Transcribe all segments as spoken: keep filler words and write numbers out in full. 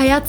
hayat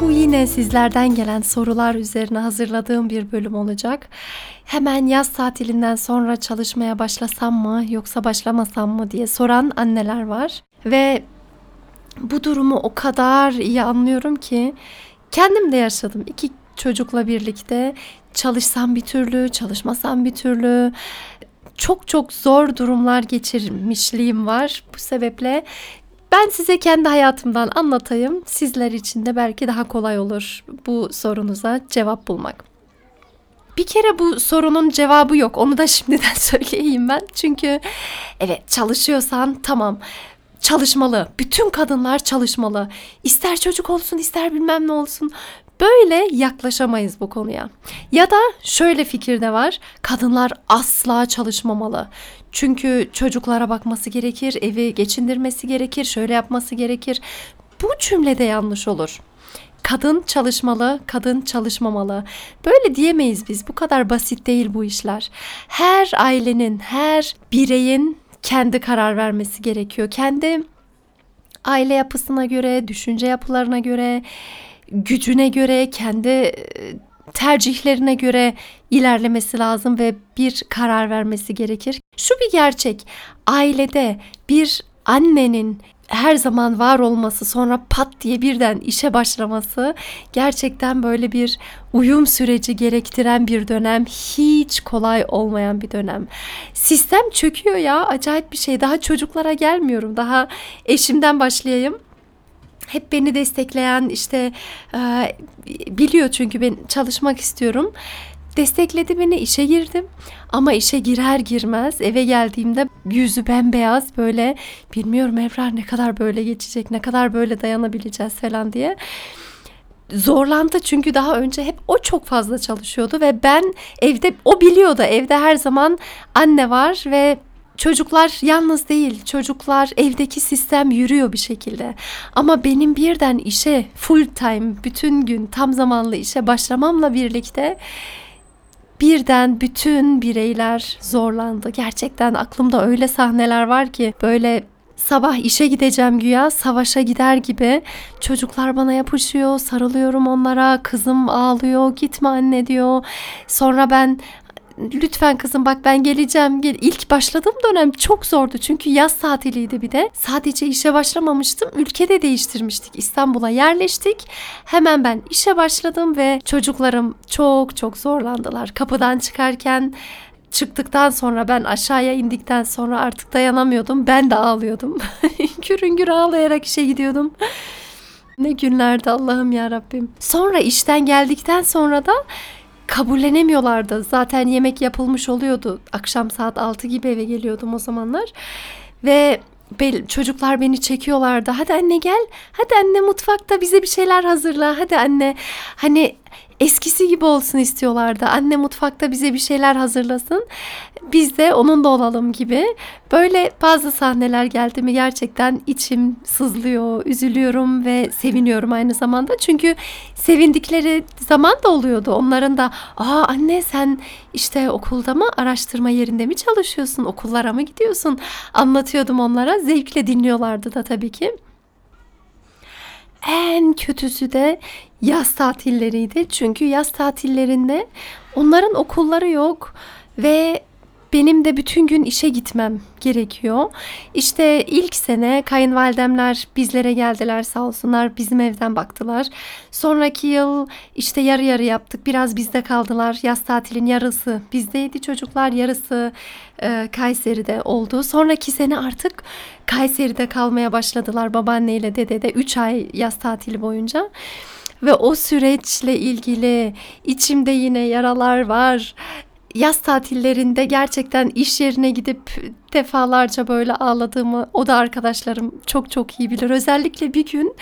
Bu yine sizlerden gelen sorular üzerine hazırladığım bir bölüm olacak. Hemen yaz tatilinden sonra çalışmaya başlasam mı yoksa başlamasam mı diye soran anneler var. Ve bu durumu o kadar iyi anlıyorum ki kendim de yaşadım. İki çocukla birlikte çalışsam bir türlü, çalışmasam bir türlü çok çok zor durumlar geçirmişliğim var. Bu sebeple ben size kendi hayatımdan anlatayım. Sizler için de belki daha kolay olur bu sorunuza cevap bulmak. Bir kere bu sorunun cevabı yok. Onu da şimdiden söyleyeyim ben. Çünkü evet çalışıyorsan tamam. Çalışmalı. Bütün kadınlar çalışmalı. İster çocuk olsun, ister bilmem ne olsun. Böyle yaklaşamayız bu konuya. Ya da şöyle fikir de var. Kadınlar asla çalışmamalı. Çünkü çocuklara bakması gerekir, evi geçindirmesi gerekir, şöyle yapması gerekir. Bu cümle de yanlış olur. Kadın çalışmalı, kadın çalışmamalı. Böyle diyemeyiz biz. Bu kadar basit değil bu işler. Her ailenin, her bireyin kendi karar vermesi gerekiyor. Kendi aile yapısına göre, düşünce yapılarına göre, gücüne göre, kendi tercihlerine göre ilerlemesi lazım ve bir karar vermesi gerekir. Şu bir gerçek, ailede bir annenin her zaman var olması, sonra pat diye birden işe başlaması gerçekten böyle bir uyum süreci gerektiren bir dönem, hiç kolay olmayan bir dönem. Sistem çöküyor ya, acayip bir şey. Daha çocuklara gelmiyorum, daha eşimden başlayayım. Hep beni destekleyen, işte biliyor çünkü ben çalışmak istiyorum. Destekledi beni, işe girdim ama işe girer girmez eve geldiğimde yüzü bembeyaz, böyle bilmiyorum Evrar ne kadar böyle geçecek, ne kadar böyle dayanabileceğiz falan diye zorlandı. Çünkü daha önce hep o çok fazla çalışıyordu ve ben evde, o biliyordu evde her zaman anne var ve çocuklar yalnız değil, çocuklar, evdeki sistem yürüyor bir şekilde. Ama benim birden işe full time, bütün gün tam zamanlı işe başlamamla birlikte birden bütün bireyler zorlandı. Gerçekten aklımda öyle sahneler var ki, böyle sabah işe gideceğim güya, savaşa gider gibi çocuklar bana yapışıyor, sarılıyorum onlara, kızım ağlıyor, gitme anne diyor. Sonra ben, lütfen kızım bak ben geleceğim. İlk başladığım dönem çok zordu çünkü yaz tatiliydi bir de. Sadece işe başlamamıştım, ülkede değiştirmiştik, İstanbul'a yerleştik. Hemen ben işe başladım ve çocuklarım çok çok zorlandılar. Kapıdan çıkarken, çıktıktan sonra, ben aşağıya indikten sonra artık dayanamıyordum. Ben de ağlıyordum. Hüngür hüngür ağlayarak işe gidiyordum. Ne günlerdi Allah'ım ya Rabbim. Sonra işten geldikten sonra da kabullenemiyorlardı. Zaten yemek yapılmış oluyordu. Akşam saat altı gibi eve geliyordum o zamanlar. Ve çocuklar beni çekiyorlardı. Hadi anne gel. Hadi anne mutfakta bize bir şeyler hazırla. Hadi anne. Hani eskisi gibi olsun istiyorlardı. Anne mutfakta bize bir şeyler hazırlasın. Biz de onunla olalım gibi. Böyle bazı sahneler geldi mi gerçekten içim sızlıyor, üzülüyorum ve seviniyorum aynı zamanda. Çünkü sevindikleri zaman da oluyordu. Onların da, aa anne sen işte okulda mı, araştırma yerinde mi çalışıyorsun, okullara mı gidiyorsun? Anlatıyordum onlara. Zevkle dinliyorlardı da tabii ki. En kötüsü de yaz tatilleriydi. Çünkü yaz tatillerinde onların okulları yok ve benim de bütün gün işe gitmem gerekiyor. İşte ilk sene kayınvalidemler bizlere geldiler sağ olsunlar, bizim evden baktılar. Sonraki yıl işte yarı yarı yaptık, biraz bizde kaldılar. Yaz tatilin yarısı bizdeydi çocuklar, yarısı e, Kayseri'de oldu. Sonraki sene artık Kayseri'de kalmaya başladılar babaanneyle dedede üç ay yaz tatili boyunca. Ve o süreçle ilgili içimde yine yaralar var. Yaz tatillerinde gerçekten iş yerine gidip defalarca böyle ağladığımı o da arkadaşlarım çok çok iyi bilir. Özellikle bir gün,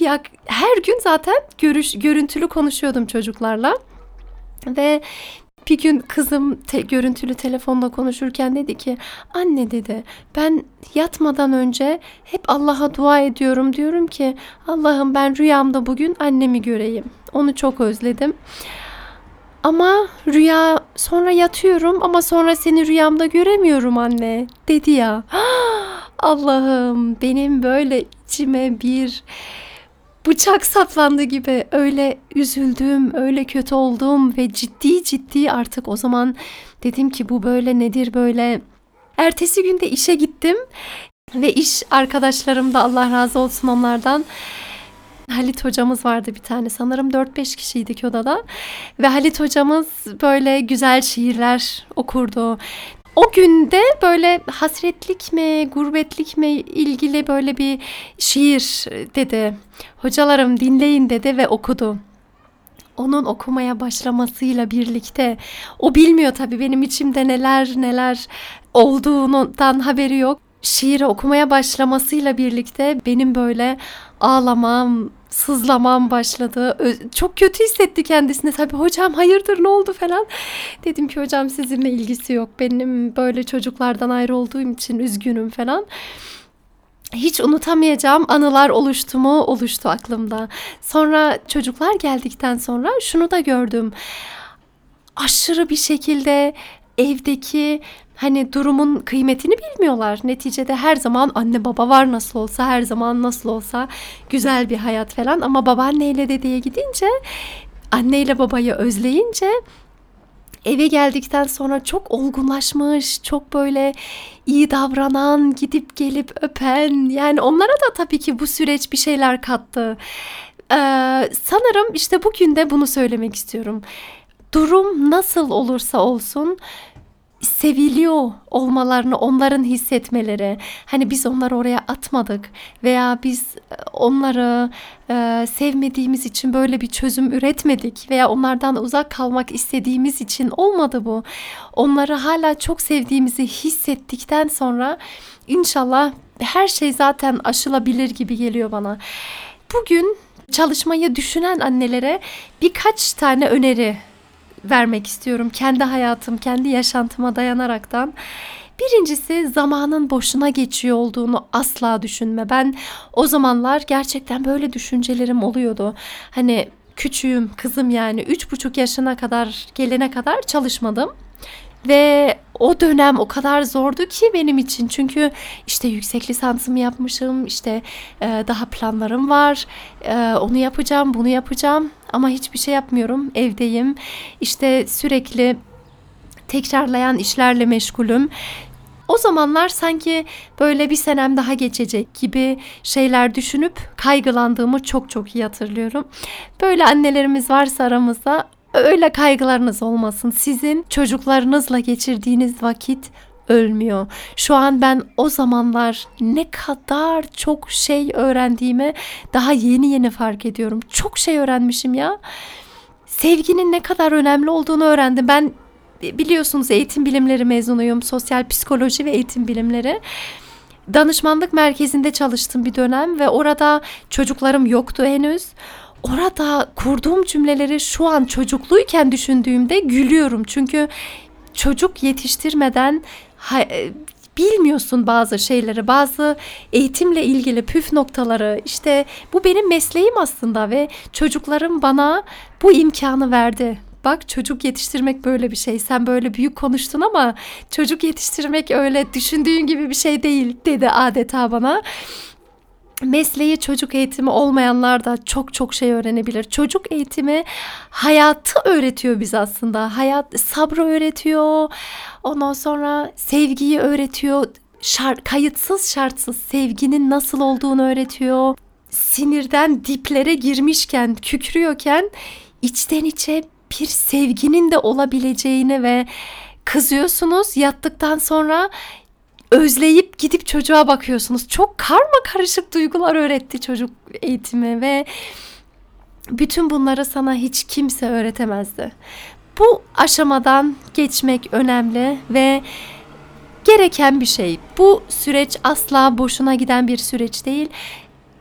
bir her gün zaten görüş, görüntülü konuşuyordum çocuklarla ve bir gün kızım te, görüntülü telefonla konuşurken dedi ki, anne dedi, ben yatmadan önce hep Allah'a dua ediyorum, diyorum ki Allah'ım ben rüyamda bugün annemi göreyim, onu çok özledim. Ama rüya sonra yatıyorum ama sonra seni rüyamda göremiyorum anne dedi ya. Allah'ım benim böyle içime bir bıçak saplandı gibi öyle üzüldüm, öyle kötü oldum ve ciddi ciddi artık o zaman dedim ki bu böyle nedir böyle. Ertesi gün de işe gittim ve iş arkadaşlarım da Allah razı olsun onlardan. Halit hocamız vardı bir tane, sanırım dört beş kişiydik odada ve Halit hocamız böyle güzel şiirler okurdu. O günde böyle hasretlik mi, gurbetlik mi ilgili böyle bir şiir dedi. Hocalarım dinleyin dedi ve okudu. Onun okumaya başlamasıyla birlikte, o bilmiyor tabii benim içimde neler neler olduğundan haberi yok. Şiiri okumaya başlamasıyla birlikte benim böyle ağlamam, sızlamam başladı. Çok kötü hissetti kendisini. Tabii hocam hayırdır ne oldu falan. Dedim ki hocam sizinle ilgisi yok. Benim böyle çocuklardan ayrı olduğum için üzgünüm falan. Hiç unutamayacağım anılar oluştu mu? Oluştu aklımda. Sonra çocuklar geldikten sonra şunu da gördüm. Aşırı bir şekilde evdeki hani durumun kıymetini bilmiyorlar. Neticede her zaman anne baba var nasıl olsa, her zaman nasıl olsa güzel bir hayat falan. Ama babaanneyle dedeye gidince, anneyle babayı özleyince eve geldikten sonra çok olgunlaşmış, çok böyle iyi davranan, gidip gelip öpen. Yani onlara da tabii ki bu süreç bir şeyler kattı. Ee, sanırım işte bugün de bunu söylemek istiyorum. Durum nasıl olursa olsun seviliyor olmalarını, onların hissetmeleri. Hani biz onları oraya atmadık veya biz onları e, sevmediğimiz için böyle bir çözüm üretmedik veya onlardan uzak kalmak istediğimiz için olmadı bu. Onları hala çok sevdiğimizi hissettikten sonra inşallah her şey zaten aşılabilir gibi geliyor bana. Bugün çalışmayı düşünen annelere birkaç tane öneri vermek istiyorum. Kendi hayatım, kendi yaşantıma dayanaraktan. Birincisi, zamanın boşuna geçiyor olduğunu asla düşünme. Ben o zamanlar gerçekten böyle düşüncelerim oluyordu. Hani küçüğüm, kızım yani üç buçuk yaşına kadar gelene kadar çalışmadım. Ve o dönem o kadar zordu ki benim için. Çünkü işte yüksek lisansımı yapmışım, işte daha planlarım var, onu yapacağım, bunu yapacağım ama hiçbir şey yapmıyorum, evdeyim. İşte sürekli tekrarlayan işlerle meşgulüm. O zamanlar sanki böyle bir senem daha geçecek gibi şeyler düşünüp kaygılandığımı çok çok iyi hatırlıyorum. Böyle annelerimiz varsa aramızda, öyle kaygılarınız olmasın. Sizin çocuklarınızla geçirdiğiniz vakit ölmüyor. Şu an ben o zamanlar ne kadar çok şey öğrendiğimi daha yeni yeni fark ediyorum. Çok şey öğrenmişim ya. Sevginin ne kadar önemli olduğunu öğrendim. Ben biliyorsunuz eğitim bilimleri mezunuyum. Sosyal psikoloji ve eğitim bilimleri. Danışmanlık merkezinde çalıştım bir dönem ve orada çocuklarım yoktu henüz. Orada kurduğum cümleleri şu an çocukluyken düşündüğümde gülüyorum. Çünkü çocuk yetiştirmeden bilmiyorsun bazı şeyleri, bazı eğitimle ilgili püf noktaları. İşte bu benim mesleğim aslında ve çocuklarım bana bu imkanı verdi. Bak çocuk yetiştirmek böyle bir şey. Sen böyle büyük konuştun ama çocuk yetiştirmek öyle düşündüğün gibi bir şey değil dedi adeta bana. Mesleği çocuk eğitimi olmayanlar da çok çok şey öğrenebilir. Çocuk eğitimi hayatı öğretiyor bize aslında. Hayat, sabrı öğretiyor. Ondan sonra sevgiyi öğretiyor. Şart, kayıtsız şartsız sevginin nasıl olduğunu öğretiyor. Sinirden diplere girmişken, kükrüyorken içten içe bir sevginin de olabileceğini ve kızıyorsunuz yattıktan sonra özleyip gidip çocuğa bakıyorsunuz. Çok karma karışık duygular öğretti çocuk eğitimi ve bütün bunları sana hiç kimse öğretemezdi. Bu aşamadan geçmek önemli ve gereken bir şey. Bu süreç asla boşuna giden bir süreç değil.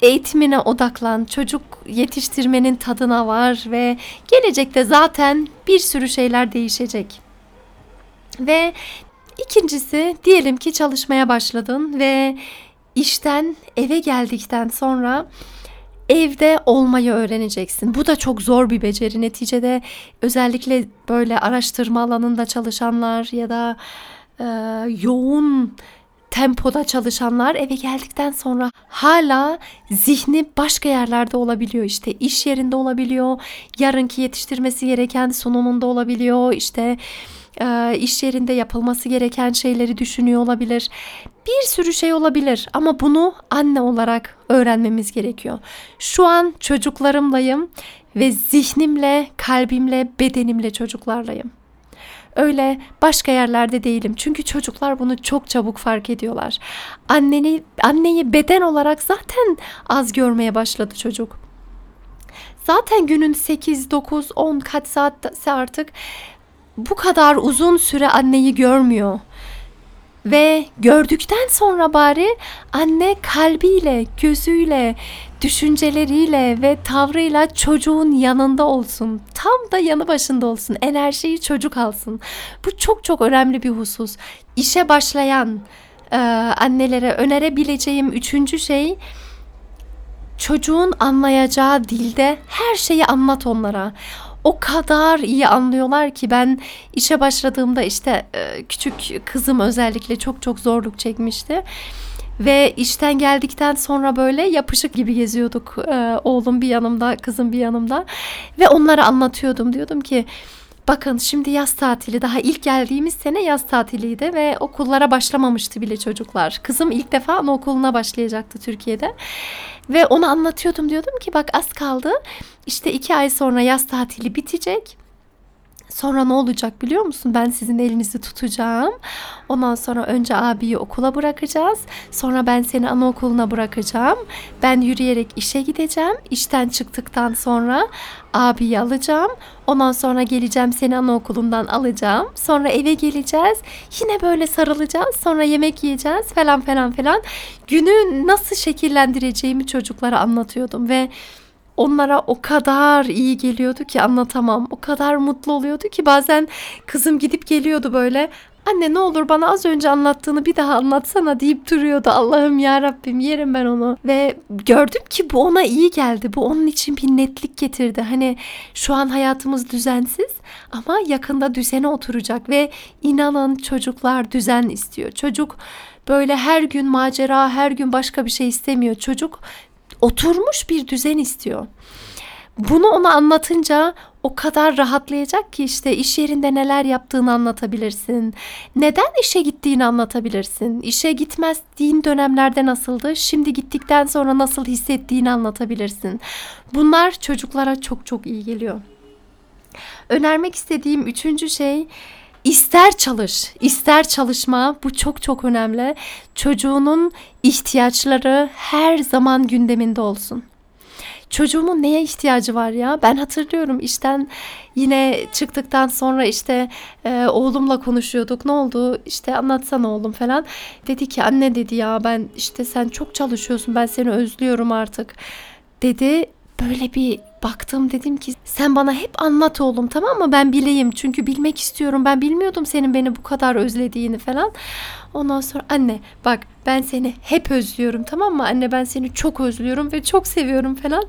Eğitimine odaklan, çocuk yetiştirmenin tadına var ve gelecekte zaten bir sürü şeyler değişecek. Ve ikincisi, diyelim ki çalışmaya başladın ve işten eve geldikten sonra evde olmayı öğreneceksin. Bu da çok zor bir beceri. Neticede özellikle böyle araştırma alanında çalışanlar ya da e, yoğun tempoda çalışanlar eve geldikten sonra hala zihni başka yerlerde olabiliyor. İşte iş yerinde olabiliyor, yarınki yetiştirmesi gereken sunumunda olabiliyor, işte e, iş yerinde yapılması gereken şeyleri düşünüyor olabilir. Bir sürü şey olabilir ama bunu anne olarak öğrenmemiz gerekiyor. Şu an çocuklarımlayım ve zihnimle, kalbimle, bedenimle çocuklarlayım. Öyle başka yerlerde değilim. Çünkü çocuklar bunu çok çabuk fark ediyorlar. Anneni, anneyi beden olarak zaten az görmeye başladı çocuk. Zaten günün sekiz, dokuz, on kaç saatse artık bu kadar uzun süre anneyi görmüyor. Ve gördükten sonra bari anne kalbiyle, gözüyle, düşünceleriyle ve tavrıyla çocuğun yanında olsun. Tam da yanı başında olsun. Enerjiyi çocuk alsın. Bu çok çok önemli bir husus. İşe başlayan e, annelere önerebileceğim üçüncü şey, çocuğun anlayacağı dilde her şeyi anlat onlara. O kadar iyi anlıyorlar ki ben işe başladığımda işte küçük kızım özellikle çok çok zorluk çekmişti. Ve işten geldikten sonra böyle yapışık gibi geziyorduk. Oğlum bir yanımda, kızım bir yanımda. Ve onlara anlatıyordum. Diyordum ki bakın şimdi yaz tatili, daha ilk geldiğimiz sene yaz tatiliydi ve okullara başlamamıştı bile çocuklar. Kızım ilk defa anaokuluna başlayacaktı Türkiye'de. Ve onu anlatıyordum, diyordum ki bak az kaldı, işte iki ay sonra yaz tatili bitecek. Sonra ne olacak biliyor musun? Ben sizin elinizi tutacağım. Ondan sonra önce abiyi okula bırakacağız. Sonra ben seni anaokuluna bırakacağım. Ben yürüyerek işe gideceğim. İşten çıktıktan sonra abiyi alacağım. Ondan sonra geleceğim, seni anaokulundan alacağım. Sonra eve geleceğiz. Yine böyle sarılacağız. Sonra yemek yiyeceğiz falan falan falan. Günü nasıl şekillendireceğimi çocuklara anlatıyordum ve onlara o kadar iyi geliyordu ki anlatamam. O kadar mutlu oluyordu ki bazen kızım gidip geliyordu böyle. Anne ne olur bana az önce anlattığını bir daha anlatsana deyip duruyordu. Allah'ım ya Rabbim, yerim ben onu. Ve gördüm ki bu ona iyi geldi. Bu onun için bir netlik getirdi. Hani şu an hayatımız düzensiz ama yakında düzene oturacak ve inanın çocuklar düzen istiyor. Çocuk böyle her gün macera, her gün başka bir şey istemiyor. Çocuk oturmuş bir düzen istiyor. Bunu ona anlatınca o kadar rahatlayacak ki işte iş yerinde neler yaptığını anlatabilirsin. Neden işe gittiğini anlatabilirsin. İşe gitmezdiğin dönemlerde nasıldı, şimdi gittikten sonra nasıl hissettiğini anlatabilirsin. Bunlar çocuklara çok çok iyi geliyor. Önermek istediğim üçüncü şey, İster çalış, ister çalışma, bu çok çok önemli. Çocuğunun ihtiyaçları her zaman gündeminde olsun. Çocuğumun neye ihtiyacı var ya? Ben hatırlıyorum işten yine çıktıktan sonra işte e, oğlumla konuşuyorduk. Ne oldu? İşte anlatsana oğlum falan. Dedi ki anne dedi ya ben işte sen çok çalışıyorsun, ben seni özlüyorum artık dedi. Böyle bir baktım, dedim ki sen bana hep anlat oğlum, tamam mı, ben bileyim, çünkü bilmek istiyorum, ben bilmiyordum senin beni bu kadar özlediğini falan. Ondan sonra anne bak ben seni hep özlüyorum, tamam mı anne, ben seni çok özlüyorum ve çok seviyorum falan.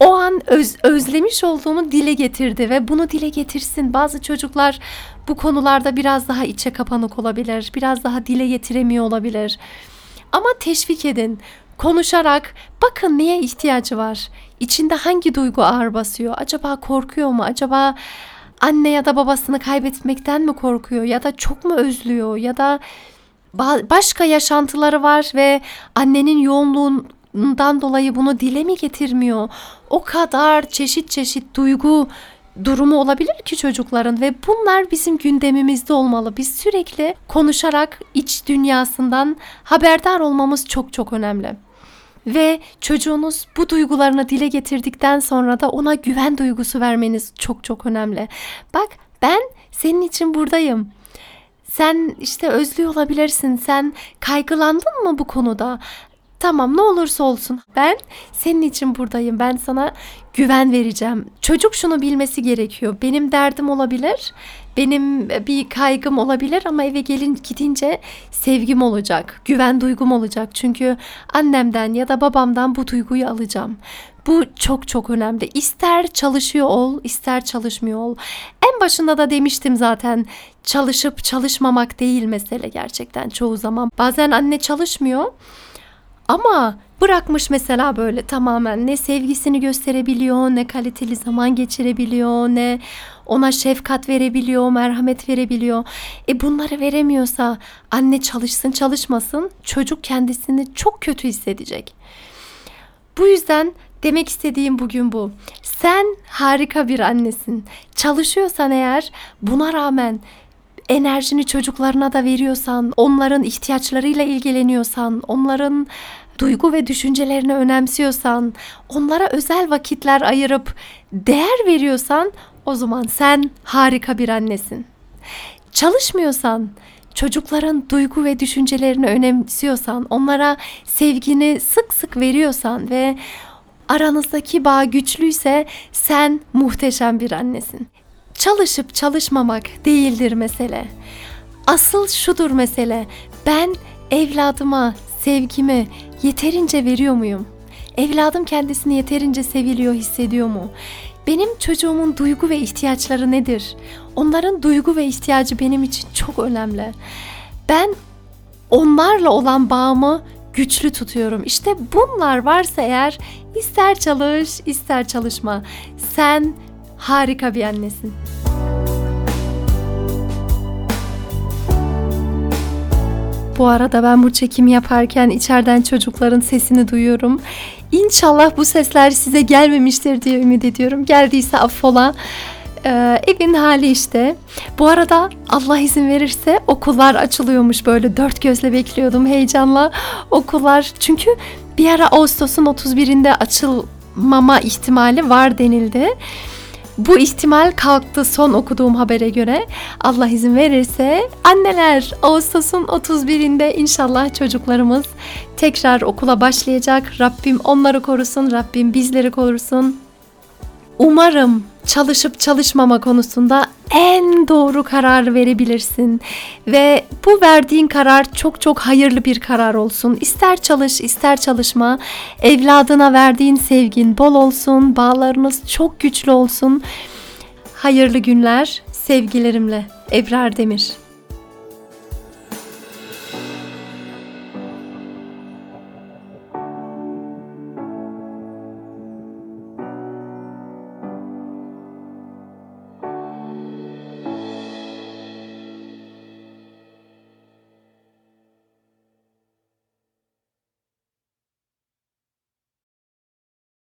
O an öz, özlemiş olduğumu dile getirdi ve bunu dile getirsin. Bazı çocuklar bu konularda biraz daha içe kapanık olabilir, biraz daha dile getiremiyor olabilir ama teşvik edin. Konuşarak bakın neye ihtiyacı var. İçinde hangi duygu ağır basıyor? Acaba korkuyor mu? Acaba anne ya da babasını kaybetmekten mi korkuyor? Ya da çok mu özlüyor? Ya da başka yaşantıları var ve annenin yoğunluğundan dolayı bunu dile mi getirmiyor? O kadar çeşit çeşit duygu durumu olabilir ki çocukların ve bunlar bizim gündemimizde olmalı. Biz sürekli konuşarak iç dünyasından haberdar olmamız çok çok önemli. Ve çocuğunuz bu duygularını dile getirdikten sonra da ona güven duygusu vermeniz çok çok önemli. Bak Ben senin için buradayım. Sen işte özlü olabilirsin. Sen kaygılandın mı bu konuda? Tamam, ne olursa olsun. Ben senin için buradayım. Ben sana güven vereceğim. Çocuk şunu bilmesi gerekiyor. Benim derdim olabilir. Benim bir kaygım olabilir ama eve gelin gidince sevgim olacak. Güven duygum olacak. Çünkü annemden ya da babamdan bu duyguyu alacağım. Bu çok çok önemli. İster çalışıyor ol, ister çalışmıyor ol. En başında da demiştim zaten, çalışıp çalışmamak değil mesele gerçekten çoğu zaman. Bazen anne çalışmıyor ama bırakmış mesela, böyle tamamen ne sevgisini gösterebiliyor, ne kaliteli zaman geçirebiliyor, ne ona şefkat verebiliyor, merhamet verebiliyor. E bunları veremiyorsa anne çalışsın çalışmasın çocuk kendisini çok kötü hissedecek. Bu yüzden demek istediğim bugün bu. Sen harika bir annesin. Çalışıyorsan eğer, buna rağmen enerjini çocuklarına da veriyorsan, onların ihtiyaçlarıyla ilgileniyorsan, onların duygu ve düşüncelerini önemsiyorsan, onlara özel vakitler ayırıp değer veriyorsan, o zaman sen harika bir annesin. Çalışmıyorsan, çocukların duygu ve düşüncelerini önemsiyorsan, onlara sevgini sık sık veriyorsan ve aranızdaki bağ güçlüyse sen muhteşem bir annesin. Çalışıp çalışmamak değildir mesele. Asıl şudur mesele: ben evladıma sevgimi yeterince veriyor muyum? Evladım kendisini yeterince seviliyor, hissediyor mu? Benim çocuğumun duygu ve ihtiyaçları nedir? Onların duygu ve ihtiyacı benim için çok önemli. Ben onlarla olan bağımı güçlü tutuyorum. İşte bunlar varsa eğer, ister çalış, ister çalışma, sen harika bir annesin. Bu arada ben bu çekimi yaparken içeriden çocukların sesini duyuyorum. İnşallah bu sesler size gelmemiştir diye ümit ediyorum. Geldiyse affola. Ee, evin hali işte. Bu arada Allah izin verirse okullar açılıyormuş, böyle dört gözle bekliyordum heyecanla okullar. Çünkü bir ara Ağustos'un otuz birinde açılmama ihtimali var denildi. Bu ihtimal kalktı son okuduğum habere göre. Allah izin verirse anneler, Ağustos'un otuz birinde inşallah çocuklarımız tekrar okula başlayacak. Rabbim onları korusun, Rabbim bizleri korusun. Umarım çalışıp çalışmama konusunda en doğru kararı verebilirsin ve bu verdiğin karar çok çok hayırlı bir karar olsun. İster çalış, ister çalışma, evladına verdiğin sevgin bol olsun, bağlarınız çok güçlü olsun. Hayırlı günler, sevgilerimle Evrar Demir.